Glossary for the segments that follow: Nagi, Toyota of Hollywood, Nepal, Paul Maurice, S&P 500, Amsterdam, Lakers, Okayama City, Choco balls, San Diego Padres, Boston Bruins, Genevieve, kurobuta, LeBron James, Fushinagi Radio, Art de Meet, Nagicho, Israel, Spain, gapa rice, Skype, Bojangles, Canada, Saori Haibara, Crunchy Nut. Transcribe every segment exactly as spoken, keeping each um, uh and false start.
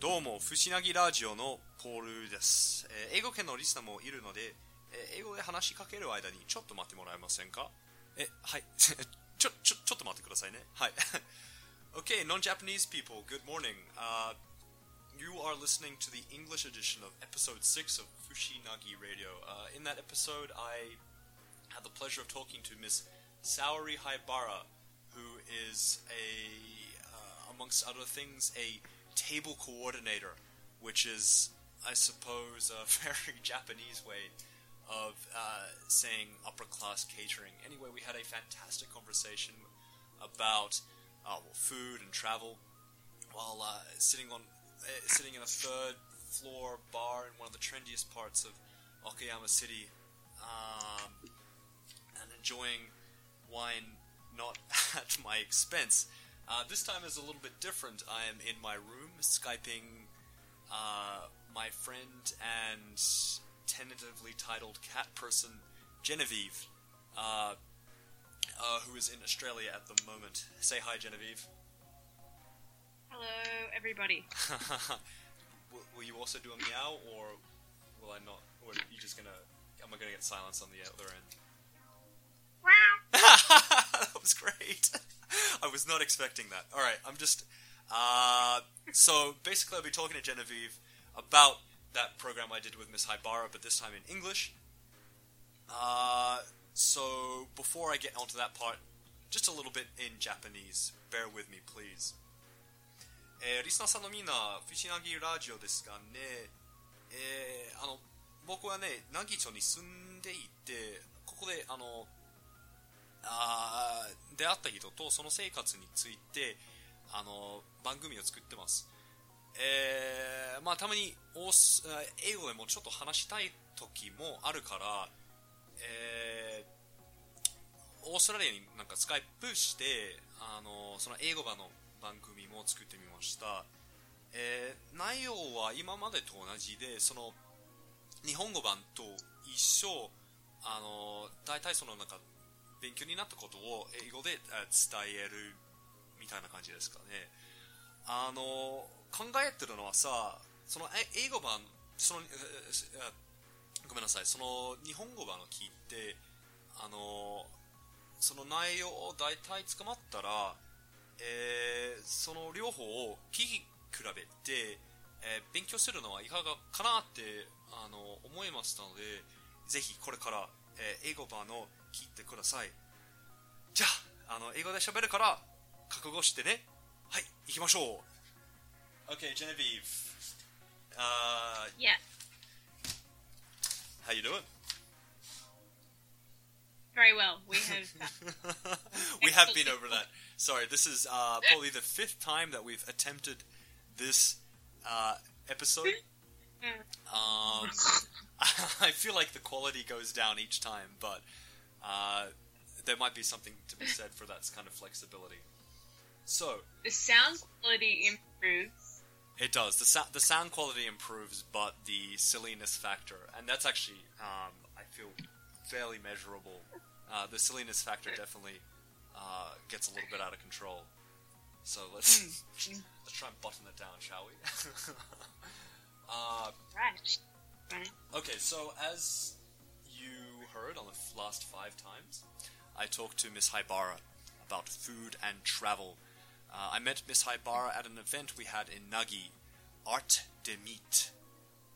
どうもFushinagi Radioのポールです、えー、英語圏のリスナーもいるので、えー、英語で話しかける間にちょっと待ってもらえませんか。え、はいちょ、ちょ、ちょっと待ってくださいね。はいOkay, non-Japanese people, good morning、uh, You are listening to the English edition of episode six of Fushinagi Radio、uh, In that episode, I had the pleasure of talking to Miss Saori Haibara Who is a, uh, amongst other things, a table coordinator, which is, I suppose, a very Japanese way of uh, saying upper-class catering. Anyway, we had a fantastic conversation about uh, well, food and travel while uh, sitting on uh, sitting in a third-floor bar in one of the trendiest parts of Okayama City, um, and enjoying wine not at my expense.Uh, this time is a little bit different. I am in my room, Skyping uh, my friend and tentatively titled cat person, Genevieve, uh, uh, who is in Australia at the moment. Say hi, Genevieve. Hello, everybody. will, will you also do a meow, or will I not? Or are you just gonna? Am I gonna get silence on the other end? Wow. That was great. I was not expecting that. Alright, I'm just... Uh, so, basically I'll be talking to Genevieve about that program I did with Miss Haibara, but this time in English. Uh, so, before I get onto that part, just a little bit in Japanese. Bear with me, please. Eh, リスナーさんのみんな、Fushinagi Radio ですがね、えー、あの、僕はね、Nagichoに住んでいて、ここで、あの、あ出会った人とその生活についてあの番組を作ってます、えーまあ、たまに英語でもちょっと話したい時もあるから、えー、オーストラリアになんかスカイプしてあのその英語版の番組も作ってみました、えー、内容は今までと同じでその日本語版と一緒あの大体そのなんか勉強になったことを英語で伝えるみたいな感じですかね。あの考えてるのはさ、その英語版そのごめんなさい、その日本語版を聞いてあのその内容を大体つかまったら、えー、その両方を聞き比べて、えー、勉強するのはいかがかなってあの思いましたので、ぜひこれから、えー、英語版の聞いてください。じゃあ、あの英語で喋るから覚悟してね。はい、行きましょう。Okay, Genevieve. Uh, yeah. How you doing? Very well. We have. we have been over that. Sorry, this is uh, probably the fifth time that we've attempted this uh, episode. Um, I feel like the quality goes down each time, but.Uh, there might be something to be said for that kind of flexibility. So the sound quality improves. It does. The, so- the sound quality improves, but the silliness factor, and that's actually, um, I feel, fairly measurable. Uh, the silliness factor definitely uh, gets a little bit out of control. So let's let's try and button it down, shall we? uh, right. Okay. So as you.On the last five times, I talked to Miss Haibara about food and travel. Uh, I met Miss Haibara at an event we had in Nagi, Art de Meet.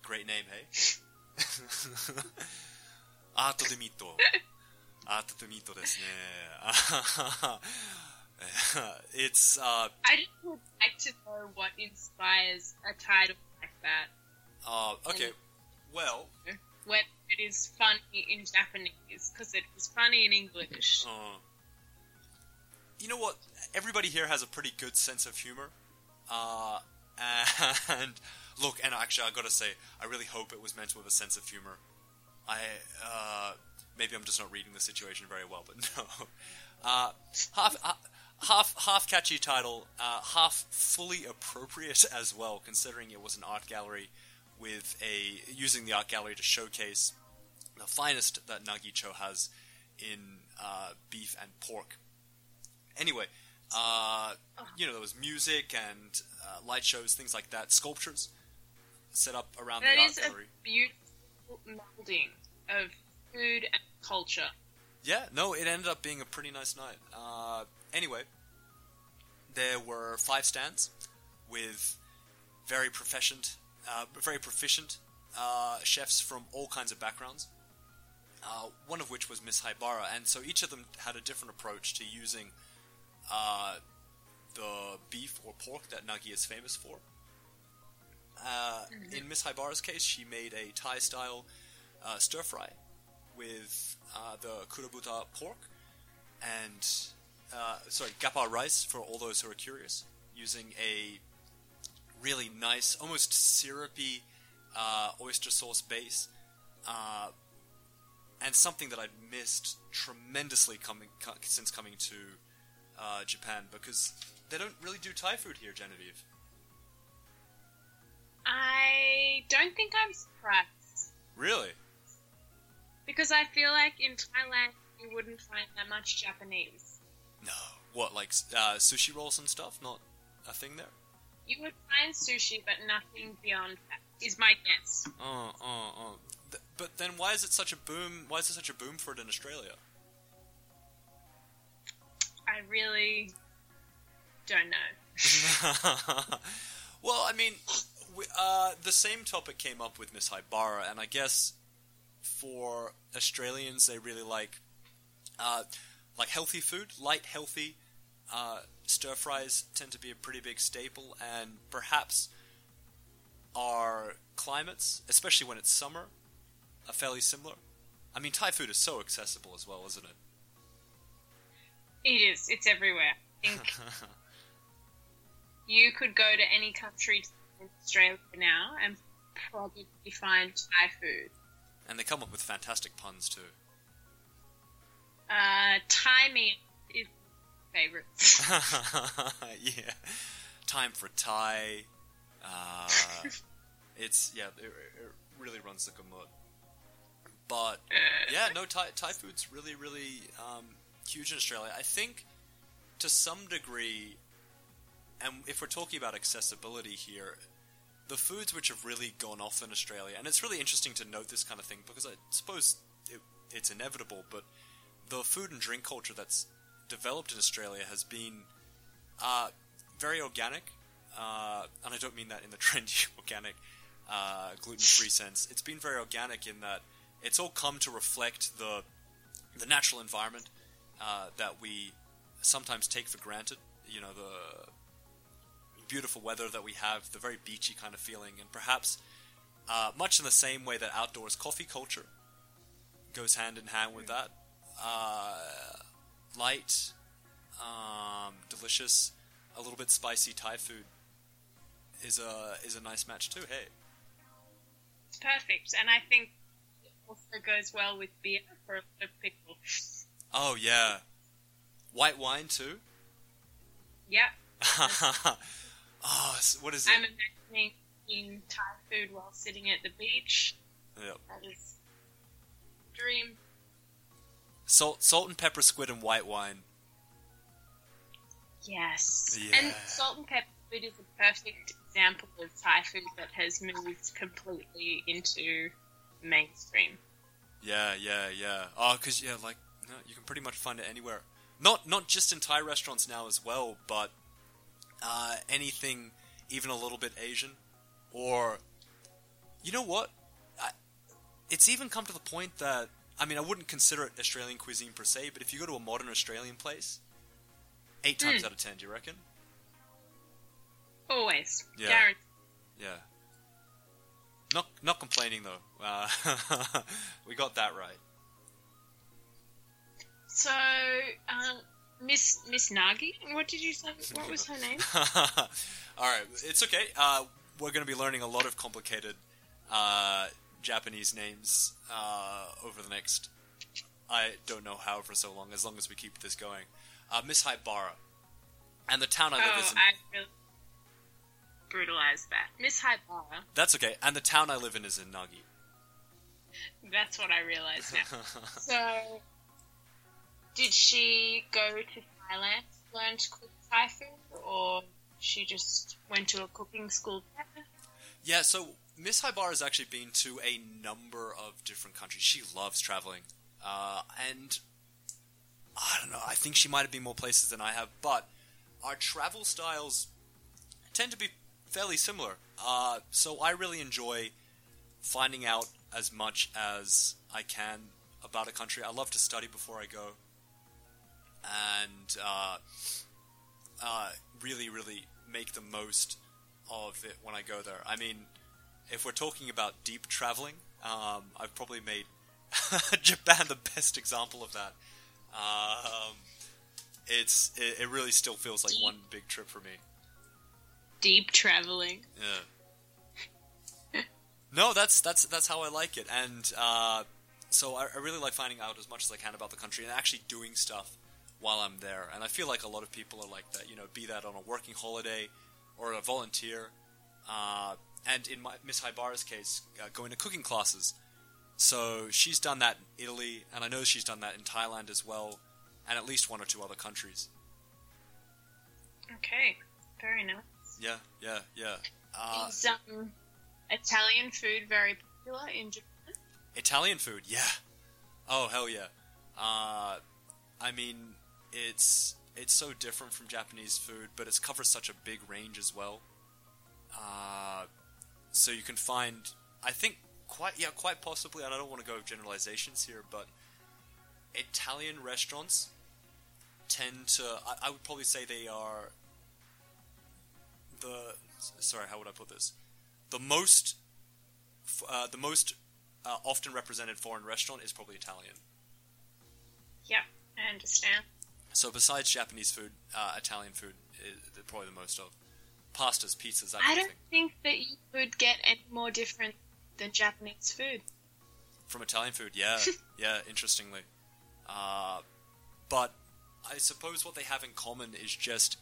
Great name, hey? Art de Meet. Art de Meet ですね。It's. Uh, I just would like to know what inspires a title like that. Uh, okay, and well. What?It is funny in Japanese, because it was funny in English. Uh, you know what? Everybody here has a pretty good sense of humor. Uh, and look, and actually, I gotta say, I really hope it was meant with a sense of humor. I, uh, maybe I'm just not reading the situation very well, but no. Uh, half, uh, half, half catchy title, uh, half fully appropriate as well, considering it was an art gallery.With a using the art gallery to showcase the finest that Nagicho has in uh, beef and pork. Anyway, Uh, you know, there was music and uh, light shows, things like that. Sculptures set up around that the art gallery. That is a beautiful melding of food and culture. Yeah, no, it ended up being a pretty nice night. Uh, anyway, there were five stands with very proficient, uh, very proficient uh, chefs from all kinds of backgrounds. Uh, one of which was Miss Haibara, and so each of them had a different approach to using uh, the beef or pork that Nagi is famous for. Uh, mm-hmm. In Miss Haibara's case, she made a Thai-style uh, stir-fry with uh, the kurobuta pork and, uh, sorry, gapa rice, for all those who are curious, using a really nice, almost syrupy uh, oyster sauce base, uh, and something that I'd missed tremendously coming co- since coming to uh, Japan, because they don't really do Thai food here, Genevieve. I don't think I'm surprised. Really? Because I feel like in Thailand you wouldn't find that much Japanese. No. What, like uh, sushi rolls and stuff? Not a thing there? You would find sushi, but nothing beyond that, is my guess. Oh, oh, oh. But then why is it such a boom? Why is it such a boom for it in Australia? I really don't know. Well, I mean, we, uh, the same topic came up with Miss Haibara, and I guess for Australians, they really like uh, like healthy food, light, healthy uh, stir fries tend to be a pretty big staple, and perhaps our climates, especially when it's summer, are fairly similar. I mean, Thai food is so accessible as well, isn't it? It is. It's everywhere. I think you could go to any country in Australia now and probably find Thai food. And they come up with fantastic puns too. Uh, Thai meat is my favourite. Yeah. Time for Thai. Uh, it's, yeah, it, it really runs the gamut. But, yeah, no, Thai, Thai food's really, really um, huge in Australia. I think, to some degree, and if we're talking about accessibility here, the foods which have really gone off in Australia, and it's really interesting to note this kind of thing, because I suppose it, it's inevitable, but the food and drink culture that's developed in Australia has been uh, very organic, uh, and I don't mean that in the trendy organic, uh, gluten-free sense. It's been very organic in that it's all come to reflect the the natural environment uh, that we sometimes take for granted. You know, the beautiful weather that we have, the very beachy kind of feeling, and perhaps uh, much in the same way that outdoors coffee culture goes hand in hand with that. Uh, light, um, delicious, a little bit spicy Thai food is a is a nice match too. Hey, it's perfect, and I think also goes well with beer for a pickle. Oh yeah, white wine too. Yeah. Oh, so what is it? I'm imagining eating Thai food while sitting at the beach. Yep. That is a dream. Salt, salt and pepper squid and white wine. Yes. Yeah. And salt and pepper food is a perfect example of Thai food that has moved completely into mainstream. Yeah, yeah, yeah. Oh, because, yeah, like, no, you can pretty much find it anywhere. Not not just in Thai restaurants now as well, but uh, anything even a little bit Asian. Or, you know what? I, it's even come to the point that, I mean, I wouldn't consider it Australian cuisine per se, but if you go to a modern Australian place, eight times mm. out of ten, do you reckon? Always. Yeah. Guaranteed. Yeah. Not not complaining, though. Uh, we got that right. So, um, Miss Miss Nagi, what did you say? What was her name? All right, it's okay. Uh, we're going to be learning a lot of complicated uh, Japanese names uh, over the next, I don't know how for so long, as long as we keep this going. Uh, Miss Haibara. And the town I live oh, is in... I really- brutalized that. Miss Haibara. That's okay. And the town I live in is in Nagi. That's what I realize now. So, did she go to Thailand to learn to cook Thai food, or she just went to a cooking school? Yeah, so Miss Haibara has actually been to a number of different countries. She loves traveling. Uh, and I don't know, I think she might have been more places than I have, but our travel styles tend to be fairly similar. Uh, so I really enjoy finding out as much as I can about a country. I love to study before I go. And uh, uh, really, really make the most of it when I go there. I mean, if we're talking about deep traveling, um, I've probably made Japan the best example of that. Um, it's it, it really still feels like deep. One big trip for me. Deep traveling. Yeah. No, that's that's that's how I like it, and uh, so I, I really like finding out as much as I can about the country and actually doing stuff while I'm there. And I feel like a lot of people are like that, you know, be that on a working holiday or a volunteer. Uh, and in my, Miss Haibara's case, uh, going to cooking classes. So she's done that in Italy, and I know she's done that in Thailand as well, and at least one or two other countries. Okay, very nice. Yeah, yeah, yeah. Uh, Is um, Italian food very popular in Japan? Italian food, yeah. Oh, hell yeah. Uh, I mean, it's it's so different from Japanese food, but it covers such a big range as well. Uh, so you can find, I think, quite yeah, quite possibly, and I don't want to go with generalizations here, but Italian restaurants tend to, I, I would probably say they are the, sorry, how would I put this? The most, uh, the most uh, often represented foreign restaurant is probably Italian. Yeah, I understand. So besides Japanese food, uh, Italian food is probably the most of. Pastas, pizzas, that I kind of thing. I don't think that you could get any more different than Japanese food. From Italian food, yeah. Yeah, interestingly. Uh, but I suppose what they have in common is just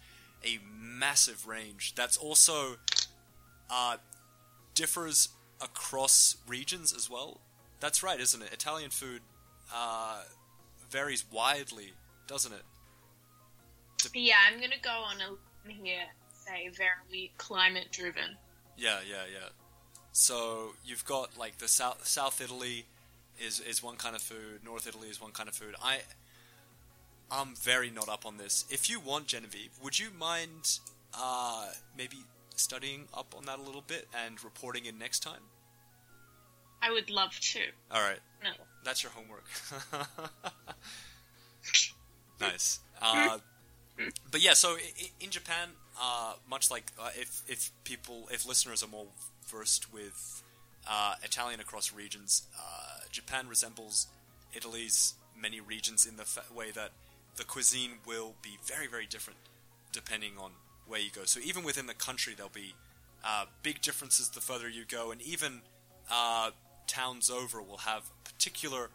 a massive range that's also uh, differs across regions as well. That's right, isn't it? Italian food uh, varies widely, doesn't it? Dep- yeah, I'm going to go on a here. Very climate driven. Yeah, yeah, yeah. So you've got like the South South Italy is is one kind of food, North Italy is one kind of food. I I'm very not up on this. If you want, Genevieve, would you mind uh maybe studying up on that a little bit and reporting in next time? I would love to. All right. No. That's your homework. Nice. Uh But yeah, so in Japan, uh, much like uh, if if people, if listeners are more versed with uh, Italian across regions, uh, Japan resembles Italy's many regions in the fa- way that the cuisine will be very, very different depending on where you go. So even within the country, there'll be uh, big differences the further you go, and even uh, towns over will have a particular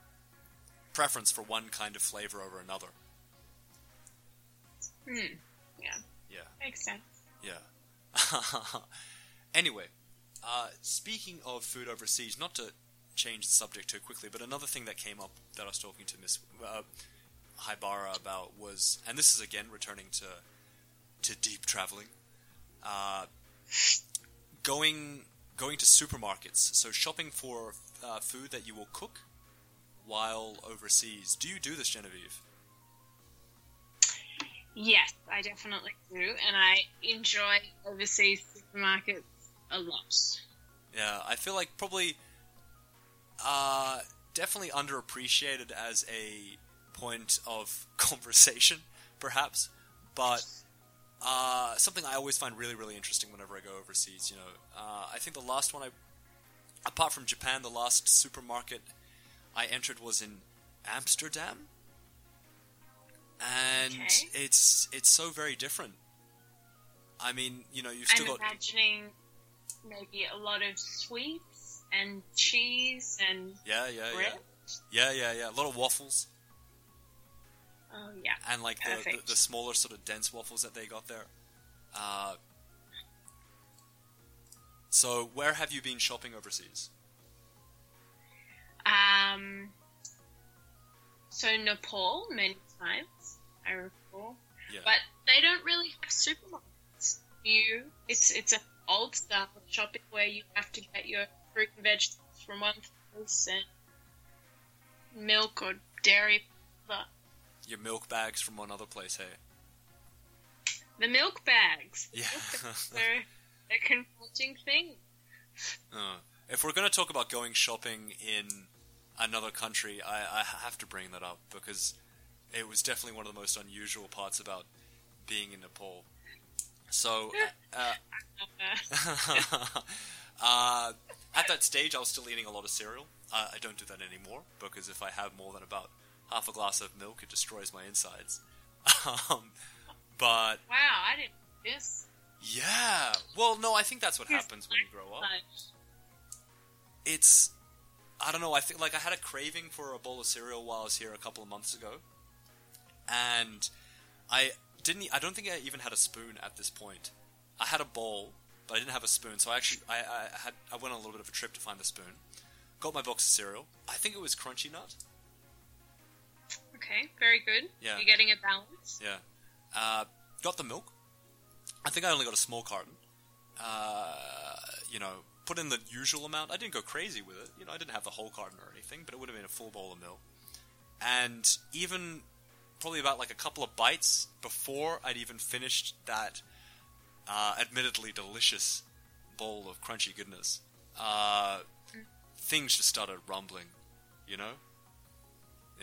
preference for one kind of flavor over another. Hmm. Yeah. Yeah. Makes sense. Yeah. Anyway, uh, speaking of food overseas, not to change the subject too quickly, but another thing that came up that I was talking to Miss uh, Haibara about was, and this is again returning to to deep traveling, uh, going going to supermarkets, so shopping for uh, food that you will cook while overseas. Do you do this, Genevieve? Yes, I definitely do, and I enjoy overseas supermarkets a lot. Yeah, I feel like probably uh, definitely underappreciated as a point of conversation, perhaps, but uh, something I always find really, really interesting whenever I go overseas, you know. Uh, I think the last one I, apart from Japan, the last supermarket I entered was in Amsterdam. And okay. it's it's so very different. I mean, you know, you've still I'm got... I'm imagining maybe a lot of sweets and cheese and yeah, yeah, bread. Yeah, yeah, yeah, yeah. A lot of waffles. Oh, yeah. And like the, the, the smaller sort of dense waffles that they got there. Uh, so where have you been shopping overseas? Um, so Nepal, many times. I recall. Yeah. But they don't really have supermarkets. You, it's it's an old style of shopping where you have to get your fruit and vegetables from one place and milk or dairy. But your milk bags from one other place, hey? The milk bags. The yeah. Milk bags are a confronting thing. Uh, if we're going to talk about going shopping in another country, I, I have to bring that up because it was definitely one of the most unusual parts about being in Nepal. So, uh, uh, at that stage, I was still eating a lot of cereal. Uh, I don't do that anymore because if I have more than about half a glass of milk, it destroys my insides. Um, but wow, I didn't do this. Yeah. Well, no, I think that's what happens when you grow up. It's, I don't know, I think, like, I had a craving for a bowl of cereal while I was here a couple of months ago. And I didn't, I don't think I even had a spoon at this point. I had a bowl, but I didn't have a spoon. So I actually, I, I had, I went on a little bit of a trip to find the spoon. Got my box of cereal. I think it was Crunchy Nut. Okay, very good. Yeah. You're getting a balance. Yeah. Uh, got the milk. I think I only got a small carton. Uh, you know, put in the usual amount. I didn't go crazy with it. You know, I didn't have the whole carton or anything, but it would have been a full bowl of milk. And even probably about like a couple of bites before I'd even finished that uh, admittedly delicious bowl of crunchy goodness, uh, mm. things just started rumbling, you know?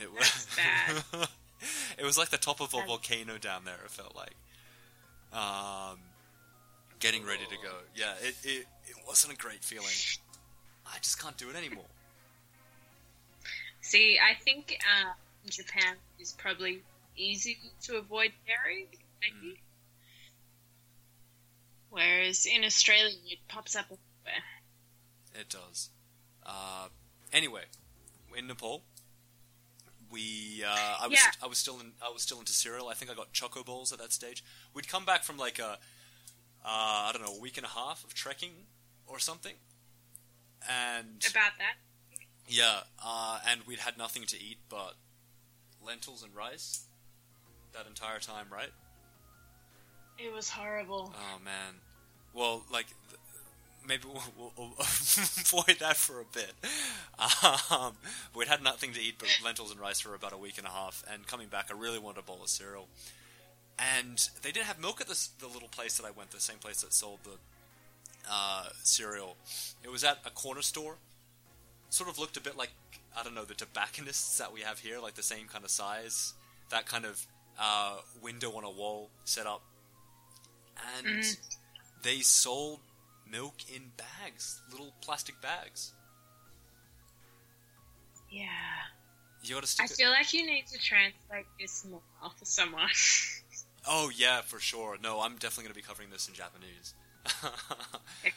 It was bad. It was like the top of a volcano down there, it felt like. Um, getting ready to go. Yeah, it, it, it wasn't a great feeling. I just can't do it anymore. See, I think uh, Japan is probably easy to avoid dairy, maybe. Mm. Whereas in Australia, it pops up everywhere. It does. Uh, anyway, in Nepal, we, uh, I was, yeah. I was still in, I was still into cereal. I think I got Choco balls at that stage. We'd come back from like a, uh, I don't know, a week and a half of trekking or something, and about that. Yeah, uh, and we'd had nothing to eat but lentils and rice that entire time, right? It was horrible. Oh man. Well, like th- maybe we'll, we'll avoid that for a bit. Um, we'd had nothing to eat but lentils and rice for about a week and a half, and coming back, I really wanted a bowl of cereal. And they didn't have milk at the, the little place that I went, the same place that sold the uh, cereal. It was at a corner store. Sort of looked a bit like, I don't know, the tobacconists that we have here, like the same kind of size, that kind of uh, window on a wall set up. And mm. they sold milk in bags, little plastic bags. Yeah. You gotta stick I it. feel like you need to translate this more for someone. Oh, yeah, for sure. No, I'm definitely going to be covering this in Japanese. it,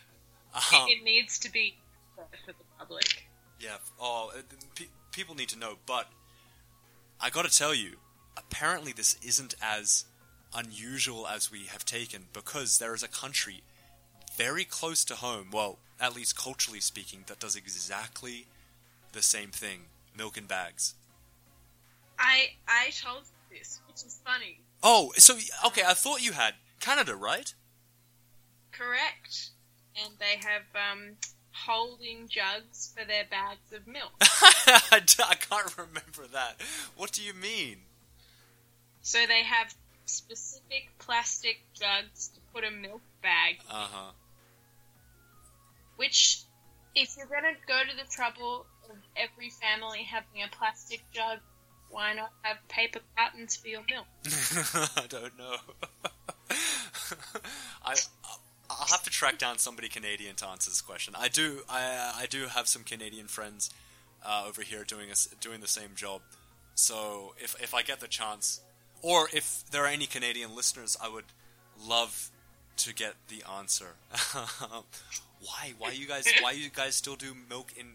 um, it needs to be for the public. Yeah. Oh, pe- people need to know, but I gotta tell you, apparently this isn't as unusual as we have taken, because there is a country very close to home, well, at least culturally speaking, that does exactly the same thing. Milk in bags. I I told you this, which is funny. Oh, so, okay, I thought you had Canada, right? Correct. And they have um, holding jugs for their bags of milk. I, I can't remember that. What do you mean? So they have specific plastic jugs to put a milk bag in. Uh-huh. Which, if you're going to go to the trouble of every family having a plastic jug, why not have paper cartons for your milk? I don't know. I, I'll have to track down somebody Canadian to answer this question. I do I, I do have some Canadian friends uh, over here doing a, doing the same job. So if if I get the chance, or if there are any Canadian listeners, I would love to get the answer. Why? Why you guys? Why you guys still do milk in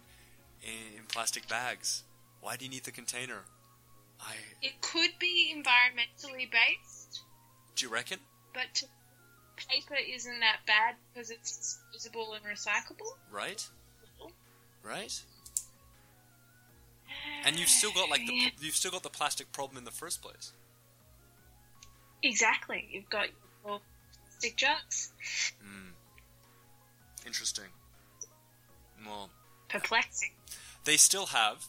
in plastic bags? Why do you need the container? I... It could be environmentally based. Do you reckon? But to... paper isn't that bad because it's disposable and recyclable. Right. Right. And you've still got like the yeah. you've still got the plastic problem in the first place. Exactly. You've got your stick jugs. Mm. Interesting. Well, perplexing. They still have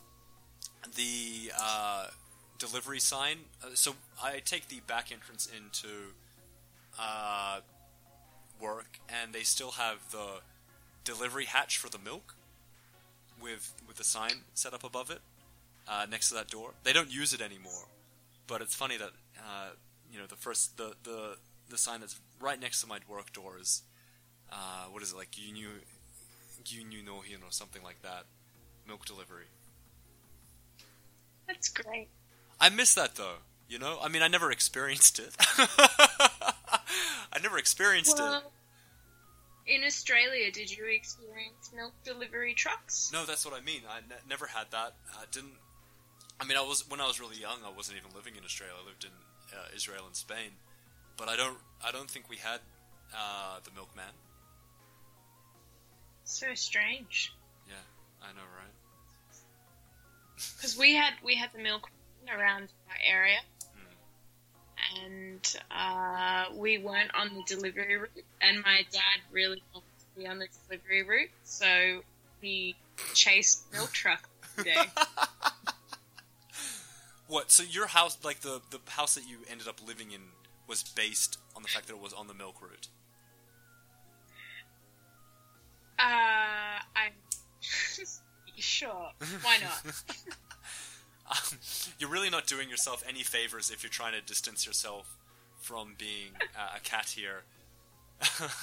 the uh, delivery sign. Uh, so I take the back entrance into uh, work, and they still have the delivery hatch for the milk with with the sign set up above it uh, next to that door. They don't use it anymore, but it's funny that uh, you know the first the, the the sign that's right next to my work door is uh, what is it like Ginyu Ginyu no Hin or something like that. Milk delivery. That's great. I miss that though, you know? I mean, I never experienced it. I never experienced well, it. In Australia, did you experience milk delivery trucks? No, that's what I mean. I ne- never had that. I didn't... I mean, I was when I was really young, I wasn't even living in Australia. I lived in uh, Israel and Spain. But I don't I don't think we had uh, the milkman. So strange. Yeah. I know, right? Because we had we had the milk around our area, mm. and uh, we weren't on the delivery route. And my dad really wanted to be on the delivery route, so he chased the milk truck today. What? So your house, like the the house that you ended up living in, was based on the fact that it was on the milk route. Uh, I. Sure, why not? um, you're really not doing yourself any favors if you're trying to distance yourself from being uh, a cat here. That's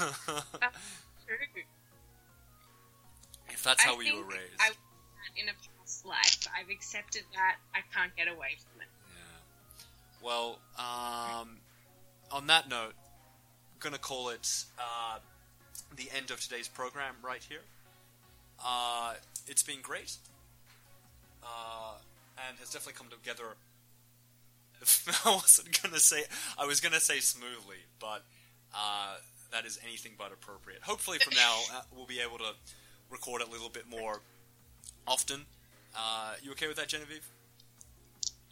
true. If that's I how we were raised. I think in a past life, I've accepted that. I can't get away from it. Yeah. Well, um, on that note, I'm going to call it uh, the end of today's program right here. Uh, it's been great, uh, and has definitely come together. I wasn't gonna say I was gonna say smoothly, but uh, that is anything but appropriate. Hopefully, from now uh, we'll be able to record a little bit more often. Uh, you okay with that, Genevieve?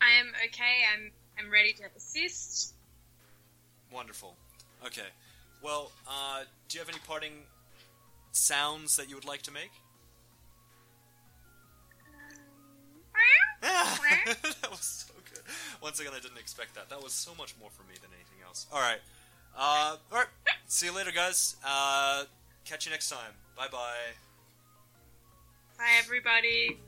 I am okay. I'm I'm ready to assist. Wonderful. Okay. Well, uh, do you have any parting sounds that you would like to make? That was so good. Once again, I didn't expect that. That was so much more for me than anything else. Alright. Uh, alright. See you later, guys. Uh, catch you next time. Bye-bye. Bye, everybody.